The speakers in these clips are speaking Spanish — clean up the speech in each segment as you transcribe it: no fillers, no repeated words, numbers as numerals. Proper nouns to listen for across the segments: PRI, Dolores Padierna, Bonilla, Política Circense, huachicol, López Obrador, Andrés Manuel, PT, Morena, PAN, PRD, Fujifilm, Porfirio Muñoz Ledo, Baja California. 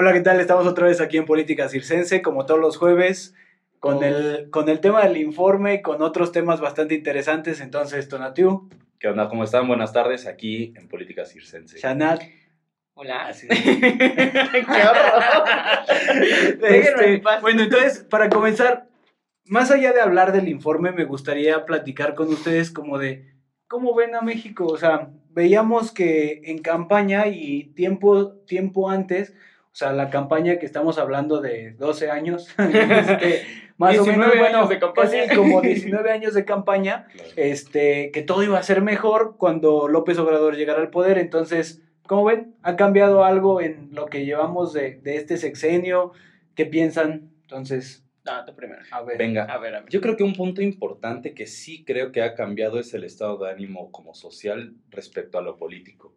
Hola, ¿qué tal? Estamos otra vez aquí en Política Circense, como todos los jueves, con el tema del informe, con otros temas bastante interesantes. Entonces, Tonatiu. ¿Qué onda? ¿Cómo están? Buenas tardes, aquí en Política Circense. Shanat. Hola. ¡Qué horror! Bueno, entonces, para comenzar, más allá de hablar del informe, me gustaría platicar con ustedes como de cómo ven a México. O sea, veíamos que en campaña y tiempo antes, o sea, la campaña que estamos hablando de 12 años, más o menos, bueno, casi como 19 años de campaña, claro, que todo iba a ser mejor cuando López Obrador llegara al poder. Entonces, ¿cómo ven? ¿Ha cambiado algo en lo que llevamos de este sexenio? ¿Qué piensan? Entonces, tú primero. A ver. Yo creo que un punto importante que sí creo que ha cambiado es el estado de ánimo como social respecto a lo político.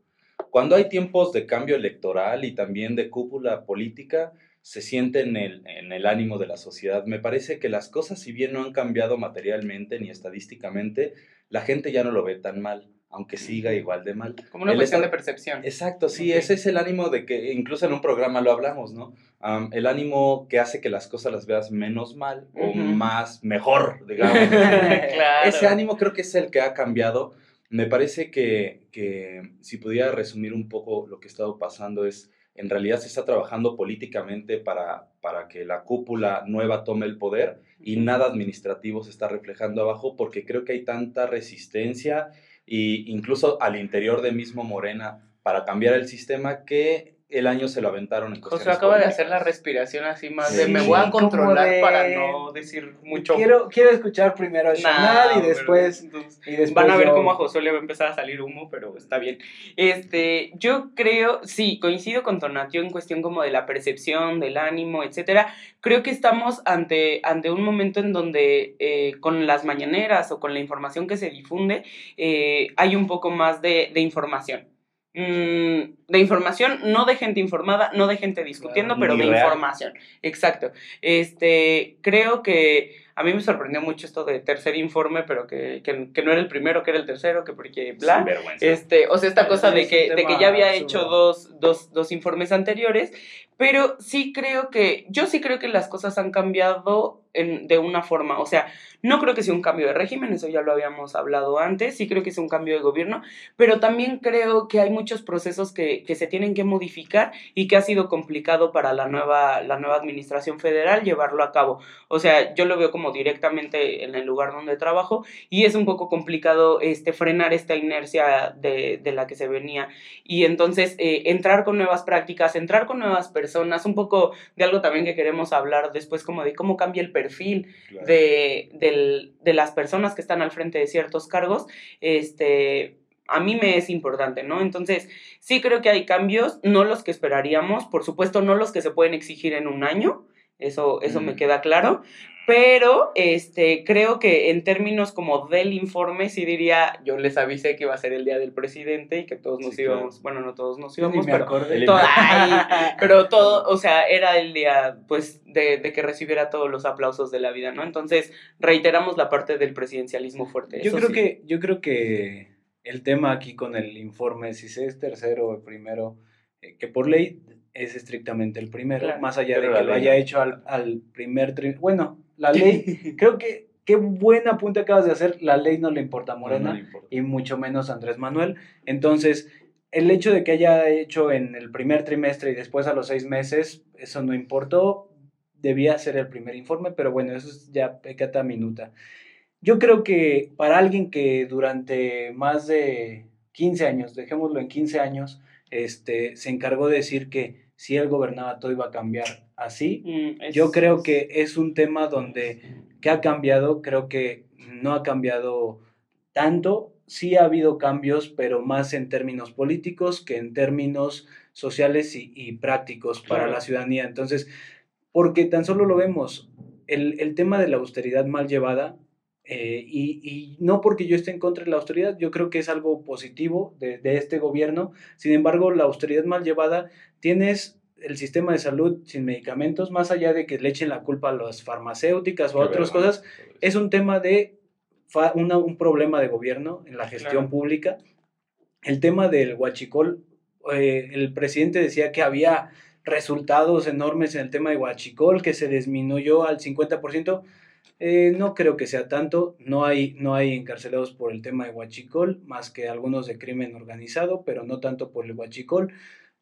Cuando hay tiempos de cambio electoral y también de cúpula política, se siente en el ánimo de la sociedad. Me parece que las cosas, si bien no han cambiado materialmente ni estadísticamente, la gente ya no lo ve tan mal, aunque siga igual de mal. Como una cuestión de percepción. Exacto, sí, okay. Ese es el ánimo de que, incluso en un programa lo hablamos, ¿no? El ánimo que hace que las cosas las veas menos mal, uh-huh, o más mejor, digamos. Claro. Ese ánimo creo que es el que ha cambiado. Me parece que si pudiera resumir un poco lo que ha estado pasando es, en realidad se está trabajando políticamente para que la cúpula nueva tome el poder y nada administrativo se está reflejando abajo, porque creo que hay tanta resistencia e incluso al interior de mismo Morena para cambiar el sistema que el año se lo aventaron en cuestiones. O sea, acaba de hacer la respiración así más sí, de me voy a controlar para no decir mucho. Quiero escuchar primero al final y después... Van a ver cómo a Josué le va a empezar a salir humo, pero está bien. Yo creo, sí, coincido con Tonatiu en cuestión como de la percepción, del ánimo, etcétera. Creo que estamos ante un momento en donde con las mañaneras o con la información que se difunde hay un poco más de información. De información, no de gente informada, no de gente discutiendo, pero de información. Exacto. Creo que a mí me sorprendió mucho esto de tercer informe, pero que no era el primero, que era el tercero, que porque bla. O sea, esta cosa de que ya había hecho dos informes anteriores, pero sí creo que las cosas han cambiado de una forma. O sea, no creo que sea un cambio de régimen, eso ya lo habíamos hablado antes, sí creo que es un cambio de gobierno, pero también creo que hay muchos procesos que se tienen que modificar y que ha sido complicado para la nueva administración federal llevarlo a cabo. O sea, yo lo veo como directamente en el lugar donde trabajo y es un poco complicado frenar esta inercia de la que se venía. Y entonces entrar con nuevas prácticas, entrar con nuevas personas, un poco de algo también que queremos hablar después, como de cómo cambia el perfil, claro, de las personas que están al frente de ciertos cargos, a mí me es importante, ¿no? Entonces, sí creo que hay cambios, no los que esperaríamos, por supuesto, no los que se pueden exigir en un año, eso me queda claro, pero creo que en términos como del informe sí diría, yo les avisé que iba a ser el día del presidente y que todos nos íbamos, claro, bueno, no todos nos íbamos, pero todo, o sea, era el día pues de que recibiera todos los aplausos de la vida, ¿no? Entonces, reiteramos la parte del presidencialismo fuerte. Yo creo que el tema aquí con el informe, si es tercero o el primero, que por ley es estrictamente el primero, claro, más allá de que lo haya hecho al primer trimestre. Bueno, la ley, creo que qué buen apunte acabas de hacer, la ley no le importa a Morena, no le importa, y mucho menos a Andrés Manuel. Entonces, el hecho de que haya hecho en el primer trimestre y después a los 6 meses, eso no importó, debía ser el primer informe, pero bueno, eso es ya pecata minuta. Yo creo que para alguien que durante más de 15 años, dejémoslo en 15 años, se encargó de decir que si él gobernaba todo iba a cambiar así. Yo creo que es un tema donde que ha cambiado, creo que no ha cambiado tanto, sí ha habido cambios, pero más en términos políticos que en términos sociales y prácticos para la ciudadanía. Entonces, porque tan solo lo vemos, el tema de la austeridad mal llevada, y no porque yo esté en contra de la austeridad, yo creo que es algo positivo de este gobierno. Sin embargo, la austeridad mal llevada, tienes el sistema de salud sin medicamentos, más allá de que le echen la culpa a las farmacéuticas o a otras cosas, es un tema de un problema de gobierno en la gestión pública. El tema del huachicol, el presidente decía que había resultados enormes en el tema de huachicol, que se disminuyó al 50%. No creo que sea tanto, no hay encarcelados por el tema de huachicol, más que algunos de crimen organizado, pero no tanto por el huachicol.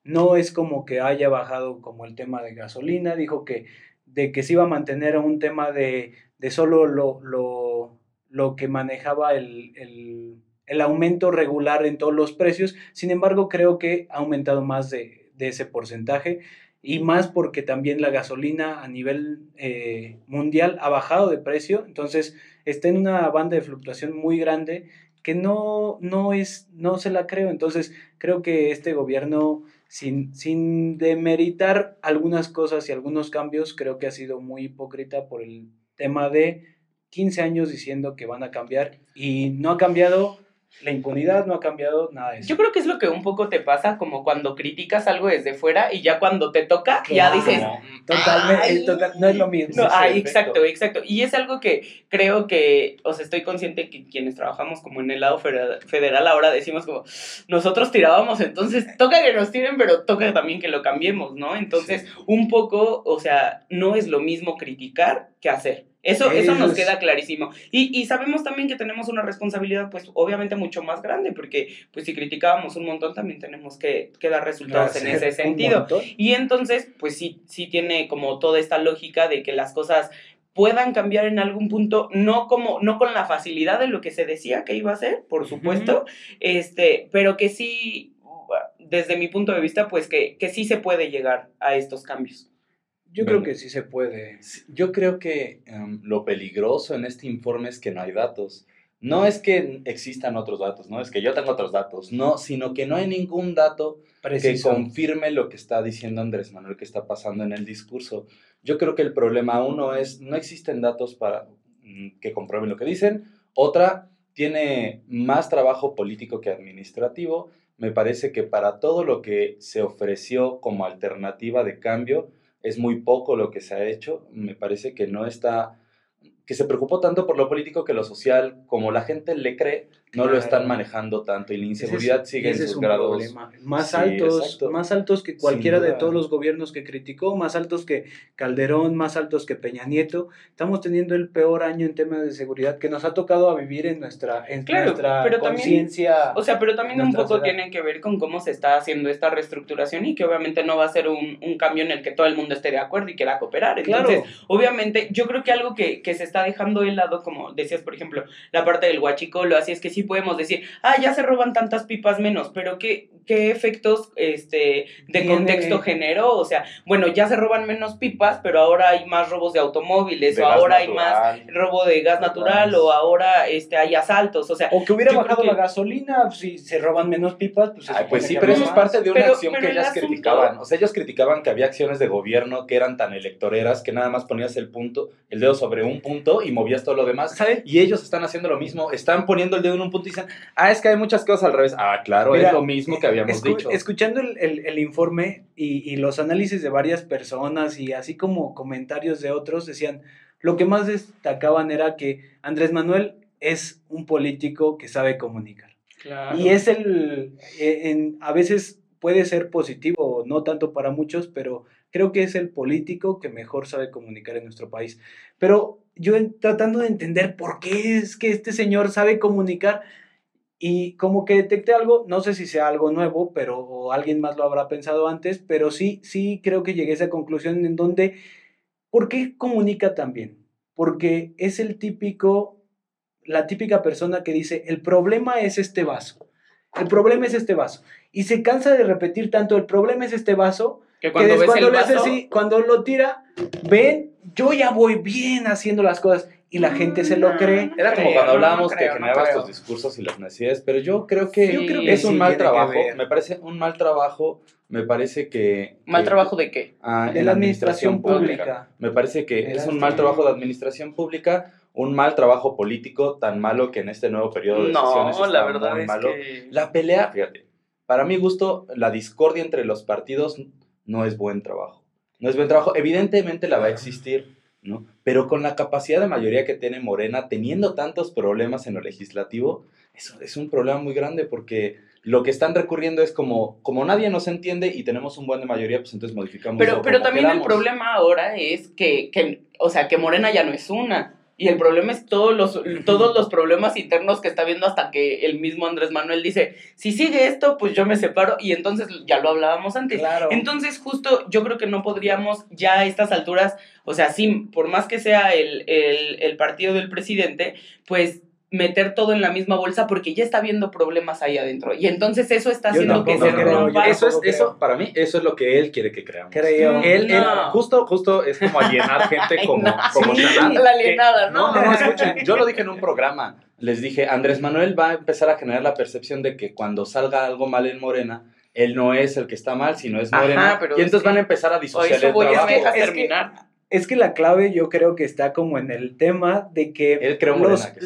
No es como que haya bajado como el tema de gasolina. Dijo que de que se iba a mantener un tema de solo lo que manejaba el aumento regular en todos los precios. Sin embargo, creo que ha aumentado más de ese porcentaje, y más porque también la gasolina a nivel mundial ha bajado de precio. Entonces está en una banda de fluctuación muy grande que no se la creo. Entonces creo que este gobierno, sin demeritar algunas cosas y algunos cambios, creo que ha sido muy hipócrita por el tema de 15 años diciendo que van a cambiar, y no ha cambiado. La impunidad no ha cambiado nada de eso. Yo creo que es lo que un poco te pasa, como cuando criticas algo desde fuera y ya cuando te toca, claro, ya dices... Totalmente, total, no es lo mismo. No, exacto. Y es algo que creo que, o sea, estoy consciente que quienes trabajamos como en el lado federal ahora decimos como, nosotros tirábamos, entonces toca que nos tiren, pero toca también que lo cambiemos, ¿no? Entonces, sí, un poco, o sea, no es lo mismo criticar que hacer. Eso nos queda clarísimo. Y sabemos también que tenemos una responsabilidad, pues, obviamente mucho más grande, porque, pues, si criticábamos un montón, también tenemos que dar resultados en ese sentido. Y entonces, pues, sí tiene como toda esta lógica de que las cosas puedan cambiar en algún punto, no con la facilidad de lo que se decía que iba a ser, por supuesto, pero que sí, desde mi punto de vista, pues, que sí se puede llegar a estos cambios. Yo creo que sí se puede. Yo creo que lo peligroso en este informe es que no hay datos. No es que existan otros datos, no es que yo tengo otros datos, no, sino que no hay ningún dato preciso que confirme lo que está diciendo Andrés Manuel, que está pasando en el discurso. Yo creo que el problema uno es, no existen datos para que comprueben lo que dicen. Otra, tiene más trabajo político que administrativo. Me parece que para todo lo que se ofreció como alternativa de cambio, es muy poco lo que se ha hecho. Me parece que no está... que se preocupó tanto por lo político que lo social, como la gente le cree, no lo están manejando tanto, y la inseguridad sigue en sus grados más altos que cualquiera de todos los gobiernos que criticó, más altos que Calderón, más altos que Peña Nieto. Estamos teniendo el peor año en temas de seguridad que nos ha tocado a vivir en nuestra conciencia. O sea, pero también un poco tiene que ver con cómo se está haciendo esta reestructuración, y que obviamente no va a ser un cambio en el que todo el mundo esté de acuerdo y quiera cooperar. Entonces, obviamente, yo creo que algo que se está dejando de lado, como decías, por ejemplo, la parte del huachicolo, así es que sí podemos decir, ya se roban tantas pipas menos, pero ¿qué efectos de contexto generó? O sea, bueno, ya se roban menos pipas, pero ahora hay más robos de automóviles, o ahora hay más robo de gas natural, o ahora hay asaltos, o sea... O que hubiera bajado la gasolina, si se roban menos pipas, pues... Pues sí, pero eso es parte de una acción que ellas criticaban. O sea, ellos criticaban que había acciones de gobierno que eran tan electoreras que nada más ponías el dedo sobre un punto y movías todo lo demás. ¿Sabe? Y ellos están haciendo lo mismo, están poniendo el dedo en un punto y dicen, es que hay muchas cosas al revés. Claro, mira, es lo mismo que habíamos dicho. Escuchando el informe y los análisis de varias personas, y así como comentarios de otros, decían, lo que más destacaban era que Andrés Manuel es un político que sabe comunicar. Claro. Y es a veces puede ser positivo, no tanto para muchos, pero creo que es el político que mejor sabe comunicar en nuestro país. Pero yo tratando de entender por qué es que este señor sabe comunicar, y como que detecté algo, no sé si sea algo nuevo, pero alguien más lo habrá pensado antes, pero sí creo que llegué a esa conclusión en donde, ¿por qué comunica tan bien? Porque es la típica persona que dice, el problema es este vaso, el problema es este vaso, y se cansa de repetir tanto, el problema es este vaso, que cuando le hace así, cuando lo tira, ven, yo ya voy bien haciendo las cosas, y la gente se lo cree. Era como cuando hablábamos que generaba estos discursos y las necesidades, pero yo creo que es un mal trabajo, me parece un mal trabajo, me parece que... ¿Mal trabajo de qué? De la administración pública. Me parece que es un mal trabajo de administración pública, un mal trabajo político, tan malo que en este nuevo periodo de sesiones la verdad es malo. La pelea, fíjate, para mi gusto, la discordia entre los partidos... No es buen trabajo. Evidentemente la va a existir, ¿no? Pero con la capacidad de mayoría que tiene Morena, teniendo tantos problemas en lo legislativo, eso es un problema muy grande, porque lo que están recurriendo es como nadie nos entiende y tenemos un buen de mayoría, pues entonces modificamos. Pero también queramos. El problema ahora es que Morena ya no es una. Y el problema es todos los problemas internos que está viendo, hasta que el mismo Andrés Manuel dice, si sigue esto, pues yo me separo. Y entonces, ya lo hablábamos antes. Claro. Entonces, justo, yo creo que no podríamos ya a estas alturas, o sea, sí, por más que sea el partido del presidente, pues meter todo en la misma bolsa, porque ya está viendo problemas ahí adentro. Y entonces eso está haciendo que se rompa. Eso, para mí, eso es lo que él quiere que creamos. Él, justo es como alienar gente como sí, la alienada, ¿no? No, escuchen, yo lo dije en un programa. Les dije, Andrés Manuel va a empezar a generar la percepción de que cuando salga algo mal en Morena, él no es el que está mal, sino es Morena. Ajá, y entonces van a empezar a disociar el trabajo. Es que la clave, yo creo que está como en el tema de que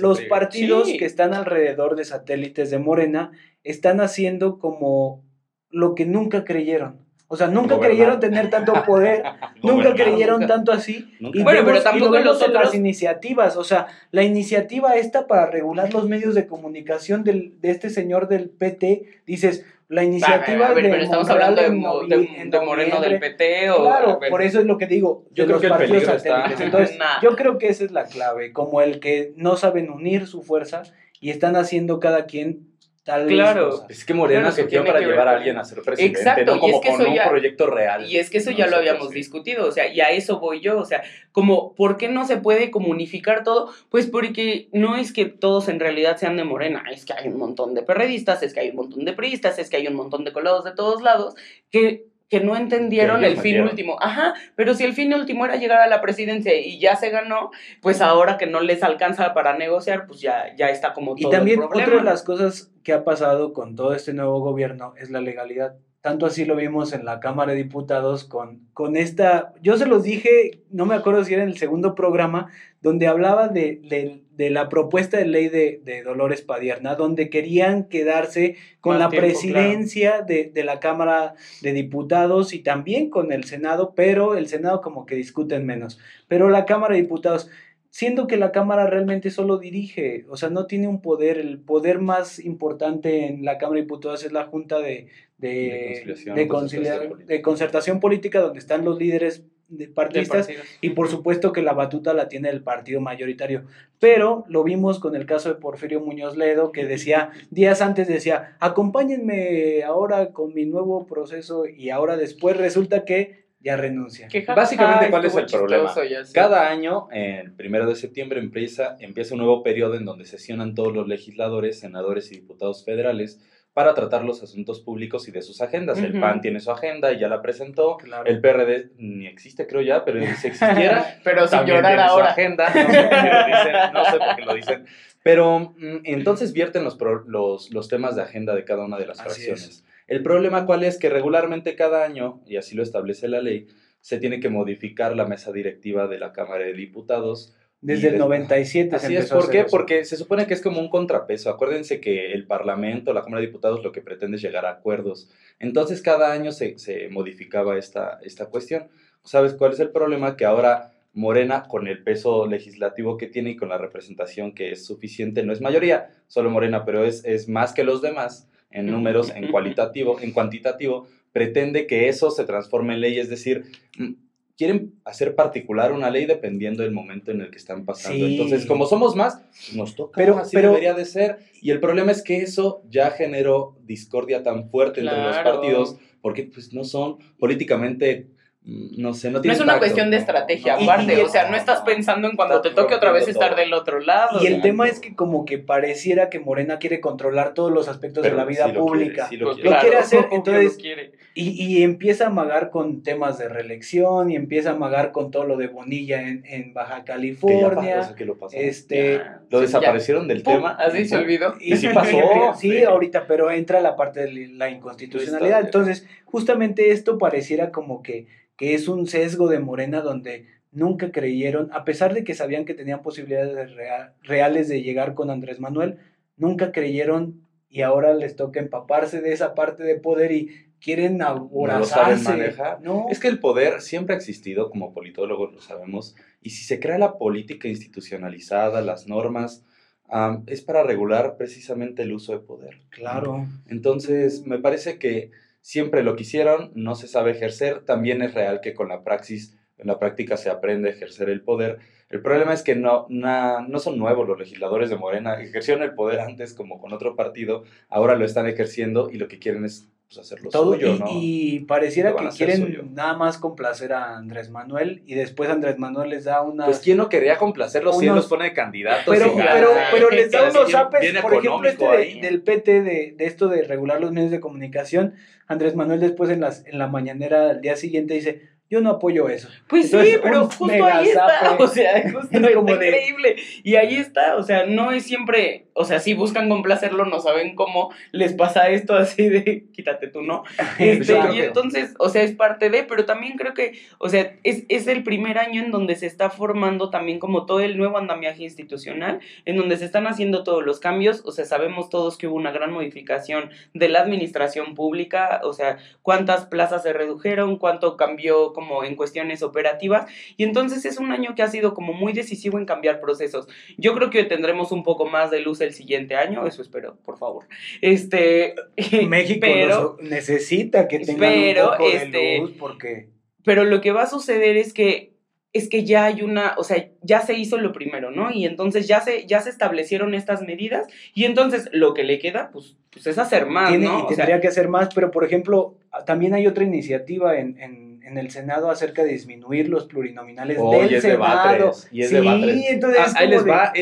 los partidos que están alrededor de satélites de Morena están haciendo como lo que nunca creyeron. O sea, nunca creyeron tener tanto poder, nunca creyeron tanto así. Y bueno, pero vemos en las iniciativas, o sea, la iniciativa esta para regular los medios de comunicación de este señor del PT, dices, la iniciativa pero estamos hablando de Moreno del PT o... Claro, por eso es lo que digo, yo creo que el peligro está. Entonces, yo creo que esa es la clave, como el que no saben unir su fuerza y están haciendo cada quien... Claro, es que Morena se tiene para llevar a alguien a ser presidente. Exacto, no como con un proyecto real. Y es que eso ya lo habíamos discutido, o sea, y a eso voy yo, o sea, como, ¿por qué no se puede comunicar todo? Pues porque no es que todos en realidad sean de Morena, es que hay un montón de perredistas, es que hay un montón de priistas, es que hay un montón de colados de todos lados, que no entendieron el fin último. Ajá, pero si el fin último era llegar a la presidencia y ya se ganó, pues ahora que no les alcanza para negociar, pues ya está como todo el problema. Y también otra de las cosas que ha pasado con todo este nuevo gobierno es la legalidad. Tanto así lo vimos en la Cámara de Diputados con esta... Yo se los dije, no me acuerdo si era en el segundo programa, donde hablaba de la propuesta de ley de Dolores Padierna, donde querían quedarse con la presidencia de la Cámara de Diputados y también con el Senado, pero el Senado como que discuten menos. Pero la Cámara de Diputados... Siendo que la Cámara realmente solo dirige, o sea, no tiene un poder. El poder más importante en la Cámara de Diputados es la Junta de Concertación Política, donde están los líderes partidistas, y por supuesto que la batuta la tiene el partido mayoritario. Pero lo vimos con el caso de Porfirio Muñoz Ledo, que decía, días antes decía, acompáñenme ahora con mi nuevo proceso, y ahora después resulta que... ya renuncia. Básicamente, ¿cuál es el problema? Cada año, el 1 de septiembre, empieza un nuevo periodo en donde sesionan todos los legisladores, senadores y diputados federales para tratar los asuntos públicos y de sus agendas. Uh-huh. El PAN tiene su agenda y ya la presentó. Claro. El PRD ni existe, creo ya, pero si existiera, pero sin llorar ahora. Agenda, no sé por qué lo dicen. Pero entonces vierten los temas de agenda de cada una de las fracciones. El problema, ¿cuál es? Que regularmente cada año, y así lo establece la ley, se tiene que modificar la mesa directiva de la Cámara de Diputados. Desde el 97 se empezó a hacer eso. Porque se supone que es como un contrapeso. Acuérdense que el Parlamento, la Cámara de Diputados, lo que pretende es llegar a acuerdos. Entonces, cada año se modificaba esta cuestión. ¿Sabes cuál es el problema? Que ahora Morena, con el peso legislativo que tiene y con la representación que es suficiente, no es mayoría, solo Morena, pero es más que los demás, en números, en cualitativo, en cuantitativo, pretende que eso se transforme en ley, es decir, quieren hacer particular una ley dependiendo del momento en el que están pasando. Sí. Entonces, como somos más, nos toca, pero debería de ser. Y el problema es que eso ya generó discordia tan fuerte entre los partidos, porque pues no son políticamente... No sé, no tiene. No es una cuestión de estrategia, aparte, o sea, no estás pensando en cuando te toque otra vez estar del otro lado. Y el tema es que como que pareciera que Morena quiere controlar todos los aspectos de la vida pública. Lo quiere hacer, entonces, y empieza a amagar con temas de reelección, y empieza a amagar con todo lo de Bonilla en Baja California. Lo desaparecieron del tema. Así se olvidó. Y sí pasó. Sí, ahorita, pero entra la parte de la inconstitucionalidad. Entonces, justamente esto pareciera como que es un sesgo de Morena donde nunca creyeron, a pesar de que sabían que tenían posibilidades reales de llegar con Andrés Manuel, nunca creyeron y ahora les toca empaparse de esa parte de poder y quieren aborazarse. No lo saben manejar. ¿No? Es que el poder siempre ha existido, como politólogos lo sabemos, y si se crea la política institucionalizada, las normas, es para regular precisamente el uso de poder. Claro. Entonces, me parece que siempre lo quisieron, no se sabe ejercer. También es real que con la praxis, en la práctica se aprende a ejercer el poder. El problema es que no son nuevos los legisladores de Morena. Ejercieron el poder antes como con otro partido, ahora lo están ejerciendo y lo que quieren es pues, hacerlo suyo, ¿no? Y pareciera que quieren nada más complacer a Andrés Manuel y después Andrés Manuel les da una... Pues ¿quién no quería complacerlos si él los pone de candidatos? Pero les da unos apes, por ejemplo, del PT, de esto de regular los medios de comunicación. Andrés Manuel después en la mañanera al día siguiente dice... Yo no apoyo eso. Pues entonces, sí, pero justo ahí está, o sea, justo es increíble. Y ahí está, o sea, no es siempre, o sea, si buscan complacerlo, no saben cómo les pasa esto así de, quítate tú, ¿no? Y entonces, o sea, es parte de, pero también creo que, o sea, es el primer año en donde se está formando también como todo el nuevo andamiaje institucional, en donde se están haciendo todos los cambios, o sea, sabemos todos que hubo una gran modificación de la administración pública, o sea, cuántas plazas se redujeron, cuánto cambió como en cuestiones operativas, y entonces es un año que ha sido como muy decisivo en cambiar procesos. Yo creo que tendremos un poco más de luz el siguiente año, eso espero, por favor. México necesita que tengan un poco de luz porque... Pero lo que va a suceder es que ya hay una, o sea, ya se hizo lo primero, ¿no? Y entonces ya se establecieron estas medidas, y entonces lo que le queda, pues es hacer más, ¿no? Y tendría que hacer más, pero por ejemplo, también hay otra iniciativa en el Senado acerca de disminuir los plurinominales del Senado. Ahí les va,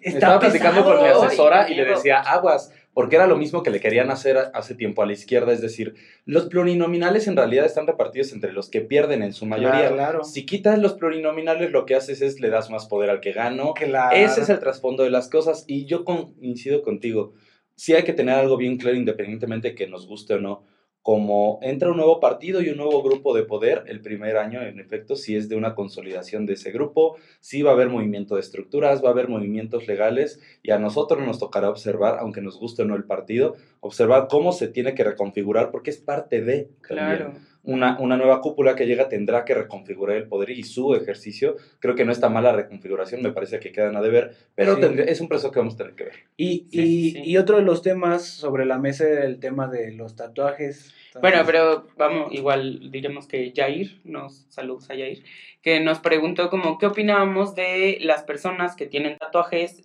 estaba platicando con mi asesora y le decía, aguas, porque era lo mismo que le querían hacer hace tiempo a la izquierda, es decir, los plurinominales en realidad están repartidos entre los que pierden en su mayoría. Claro. Si quitas los plurinominales, lo que haces es le das más poder al que ganó. Claro. Ese es el trasfondo de las cosas, y yo coincido contigo, sí hay que tener algo bien claro, independientemente que nos guste o no. Como entra un nuevo partido y un nuevo grupo de poder, el primer año, en efecto, sí es de una consolidación de ese grupo, sí va a haber movimiento de estructuras, va a haber movimientos legales, y a nosotros nos tocará observar, aunque nos guste o no el partido, observar cómo se tiene que reconfigurar, porque es parte de... Claro. Una nueva cúpula que llega tendrá que reconfigurar el poder y su ejercicio. Creo que no está mala reconfiguración, me parece que quedan a deber, pero sí. Es un proceso que vamos a tener que ver. Y otro de los temas sobre la mesa era el tema de los tatuajes. Bueno, pero vamos, igual diremos que Jair, saludos a Jair, que nos preguntó como qué opinábamos de las personas que tienen tatuajes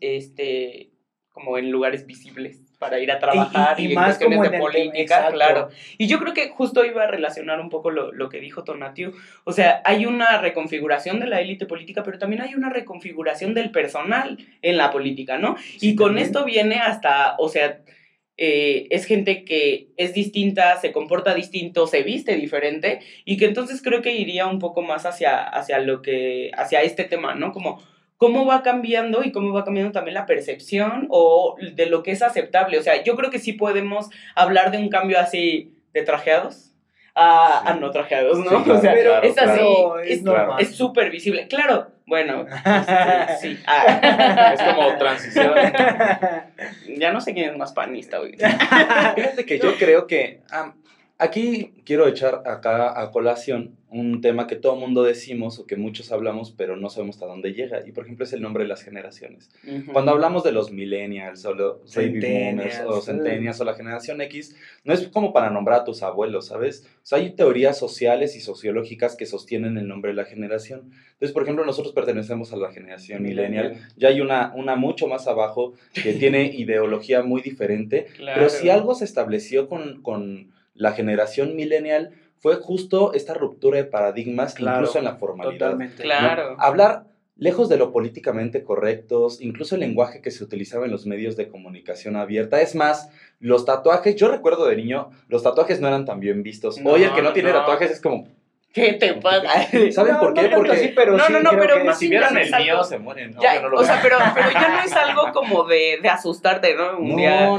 como en lugares visibles para ir a trabajar y en más cuestiones de política, claro. Y yo creo que justo iba a relacionar un poco lo que dijo Tonatiu. O sea, hay una reconfiguración de la élite política, pero también hay una reconfiguración del personal en la política, ¿no? Sí, y con también. Esto viene hasta, o sea... es gente que es distinta, se comporta distinto, se viste diferente, y que entonces creo que iría un poco más hacia este tema, ¿no? Como cómo va cambiando y cómo va cambiando también la percepción o de lo que es aceptable. O sea, yo creo que sí podemos hablar de un cambio así de trajeados. A no trajeados, ¿no? Sí, claro, o sea, claro, es así, claro, es súper visible. Claro, bueno, sí. Es como transición. Ya no sé quién es más panista hoy. Fíjate que yo creo que aquí quiero echar acá a colación un tema que todo mundo decimos o que muchos hablamos, pero no sabemos hasta dónde llega. Y, por ejemplo, es el nombre de las generaciones. Uh-huh. Cuando hablamos de los millennials o los baby boomers o centennials o la generación X, no es como para nombrar a tus abuelos, ¿sabes? O sea, hay teorías sociales y sociológicas que sostienen el nombre de la generación. Entonces, por ejemplo, nosotros pertenecemos a la generación millennial. Ya hay una mucho más abajo que tiene ideología muy diferente. Claro. Pero si algo se estableció con la generación millennial... fue justo esta ruptura de paradigmas, claro, incluso en la formalidad. Totalmente. Claro. ¿No? Hablar lejos de lo políticamente correctos, incluso el lenguaje que se utilizaba en los medios de comunicación abierta. Es más, los tatuajes, yo recuerdo de niño, los tatuajes no eran tan bien vistos. Hoy el que no tiene tatuajes es como... ¿Qué te pasa? ¿Saben por qué? Porque sí, pero no, sí, no, pero más si vieran el mío se mueren. Ya, no lo o sea, pero ya no es algo como de asustarte, ¿no? Un día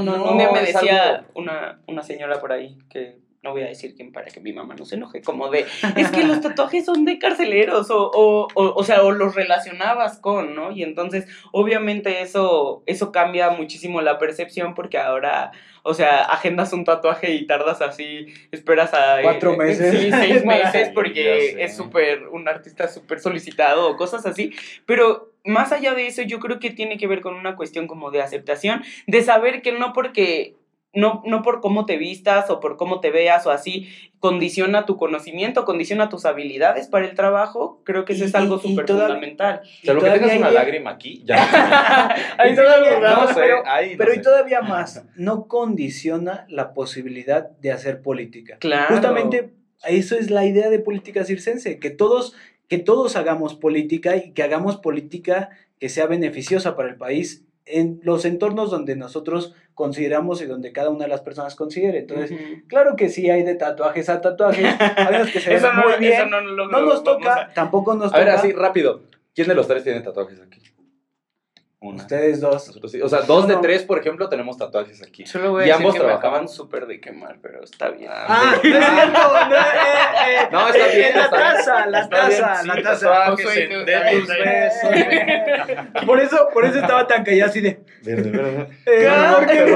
me decía una señora por ahí que... No voy a decir quién para que mi mamá no se enoje, como de, es que los tatuajes son de carceleros, o sea, o los relacionabas con, ¿no? Y entonces, obviamente eso cambia muchísimo la percepción porque ahora, o sea, agendas un tatuaje y tardas así, esperas a... 4 meses. Sí, 6 meses porque es súper, un artista súper solicitado o cosas así, pero... más allá de eso, yo creo que tiene que ver con una cuestión como de aceptación, de saber que no porque... No por cómo te vistas o por cómo te veas o así, condiciona tu conocimiento, condiciona tus habilidades para el trabajo. Creo que eso es algo súper fundamental. Pero que tengas una lágrima aquí, ya. Ahí todavía, pero y todavía más, no condiciona la posibilidad de hacer política. Claro. Justamente eso es la idea de política circense, que todos hagamos política y que hagamos política que sea beneficiosa para el país, en los entornos donde nosotros consideramos y donde cada una de las personas considere. Entonces, claro que sí hay de tatuajes a tatuajes, a veces que se ven muy bien. Eso no nos toca, tampoco nos toca. A ver, así, rápido. ¿Quién de los tres tiene tatuajes aquí? Una. Ustedes dos. Nosotros sí. O sea, dos de tres, por ejemplo, tenemos tatuajes aquí. Solo voy a decir ambos que trabajaban, me acaban súper de quemar, pero está bien. No, está bien. La taza. Por eso estaba tan callado así de... ¿Por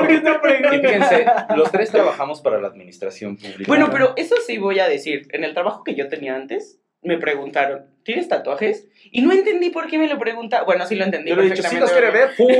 qué no preguntan? Fíjense, los tres trabajamos para la administración pública. Bueno, pero eso sí voy a decir. En el trabajo que yo tenía antes... me preguntaron, ¿tienes tatuajes? Y no entendí por qué me lo preguntaron. Bueno, sí lo entendí. Yo le he dicho, ¿sí los quiere ver? ¡Pum!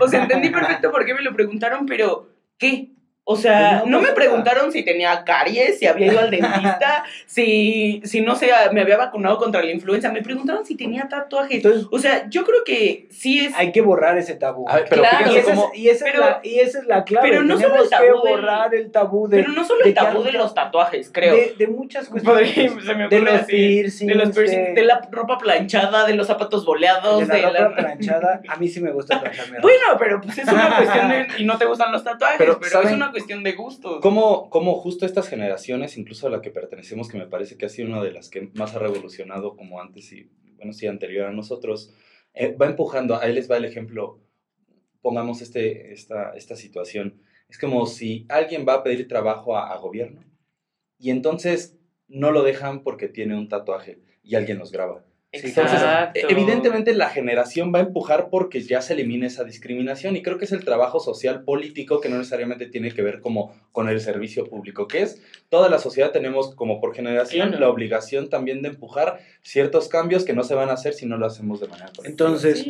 O sea, entendí perfecto por qué me lo preguntaron, pero ¿qué? O sea, no me preguntaron si tenía caries, si había ido al dentista, si no sé, me había vacunado contra la influenza. Me preguntaron si tenía tatuajes. Entonces, o sea, yo creo que sí es... hay que borrar ese tabú. Ver, pero claro. Esa es la clave. Pero no solo el tabú. Tenemos que borrar el tabú de... Pero no solo el tabú de los tatuajes, creo. De muchas cuestiones. Se me ocurre de los piercings, de la ropa planchada, de los zapatos boleados. De la ropa planchada. A mí sí me gusta tatuarme. Bueno, pero pues es una cuestión de... y no te gustan los tatuajes, pero es una cuestión de gustos. Como justo estas generaciones, incluso a la que pertenecemos, que me parece que ha sido una de las que más ha revolucionado como antes y, bueno, sí, anterior a nosotros, va empujando, ahí les va el ejemplo, pongamos esta situación. Es como si alguien va a pedir trabajo a gobierno y entonces no lo dejan porque tiene un tatuaje y alguien los graba. Entonces, evidentemente la generación va a empujar porque ya se elimina esa discriminación y creo que es el trabajo social político que no necesariamente tiene que ver como con el servicio público, que es toda la sociedad tenemos como por generación la obligación también de empujar ciertos cambios que no se van a hacer si no lo hacemos de manera correcta. Entonces,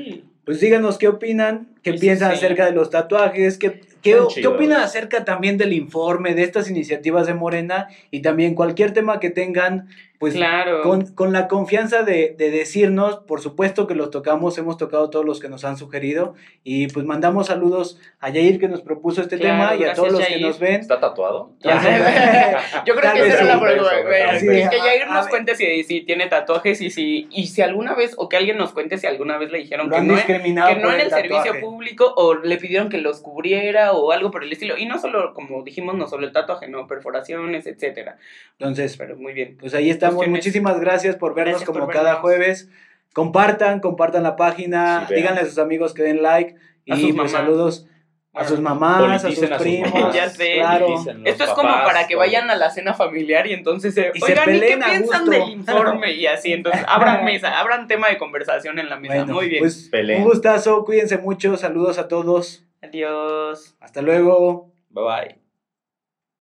pues díganos qué opinan, qué piensan acerca de los tatuajes, qué opinan acerca también del informe, de estas iniciativas de Morena y también cualquier tema que tengan, pues claro. con la confianza de decirnos, por supuesto que los tocamos, hemos tocado todos los que nos han sugerido y pues mandamos saludos a Yair que nos propuso este tema y a todos los Yair. Que nos ven. ¿Está tatuado? Yo creo que esa era la pregunta. Que Yair nos cuente si tiene tatuajes y si alguna vez, o que alguien nos cuente si alguna vez le dijeron que no en el servicio público o le pidieron que los cubriera o algo por el estilo. Y no solo, como dijimos, no solo el tatuaje, no, perforaciones, etcétera. Entonces, pero muy bien. Pues ahí está. Muchísimas gracias por vernos cada jueves. Compartan la página, díganle a sus amigos que den like y pues, saludos a sus mamás, a sus primos. Ya sé. Claro. Esto es como para que vayan a la cena familiar y entonces se peleen, ¿y qué piensan del informe? Y así, entonces abran mesa, abran tema de conversación en la mesa. Bueno, muy bien. Pues, un gustazo, cuídense mucho, saludos a todos. Adiós. Hasta luego. Bye bye.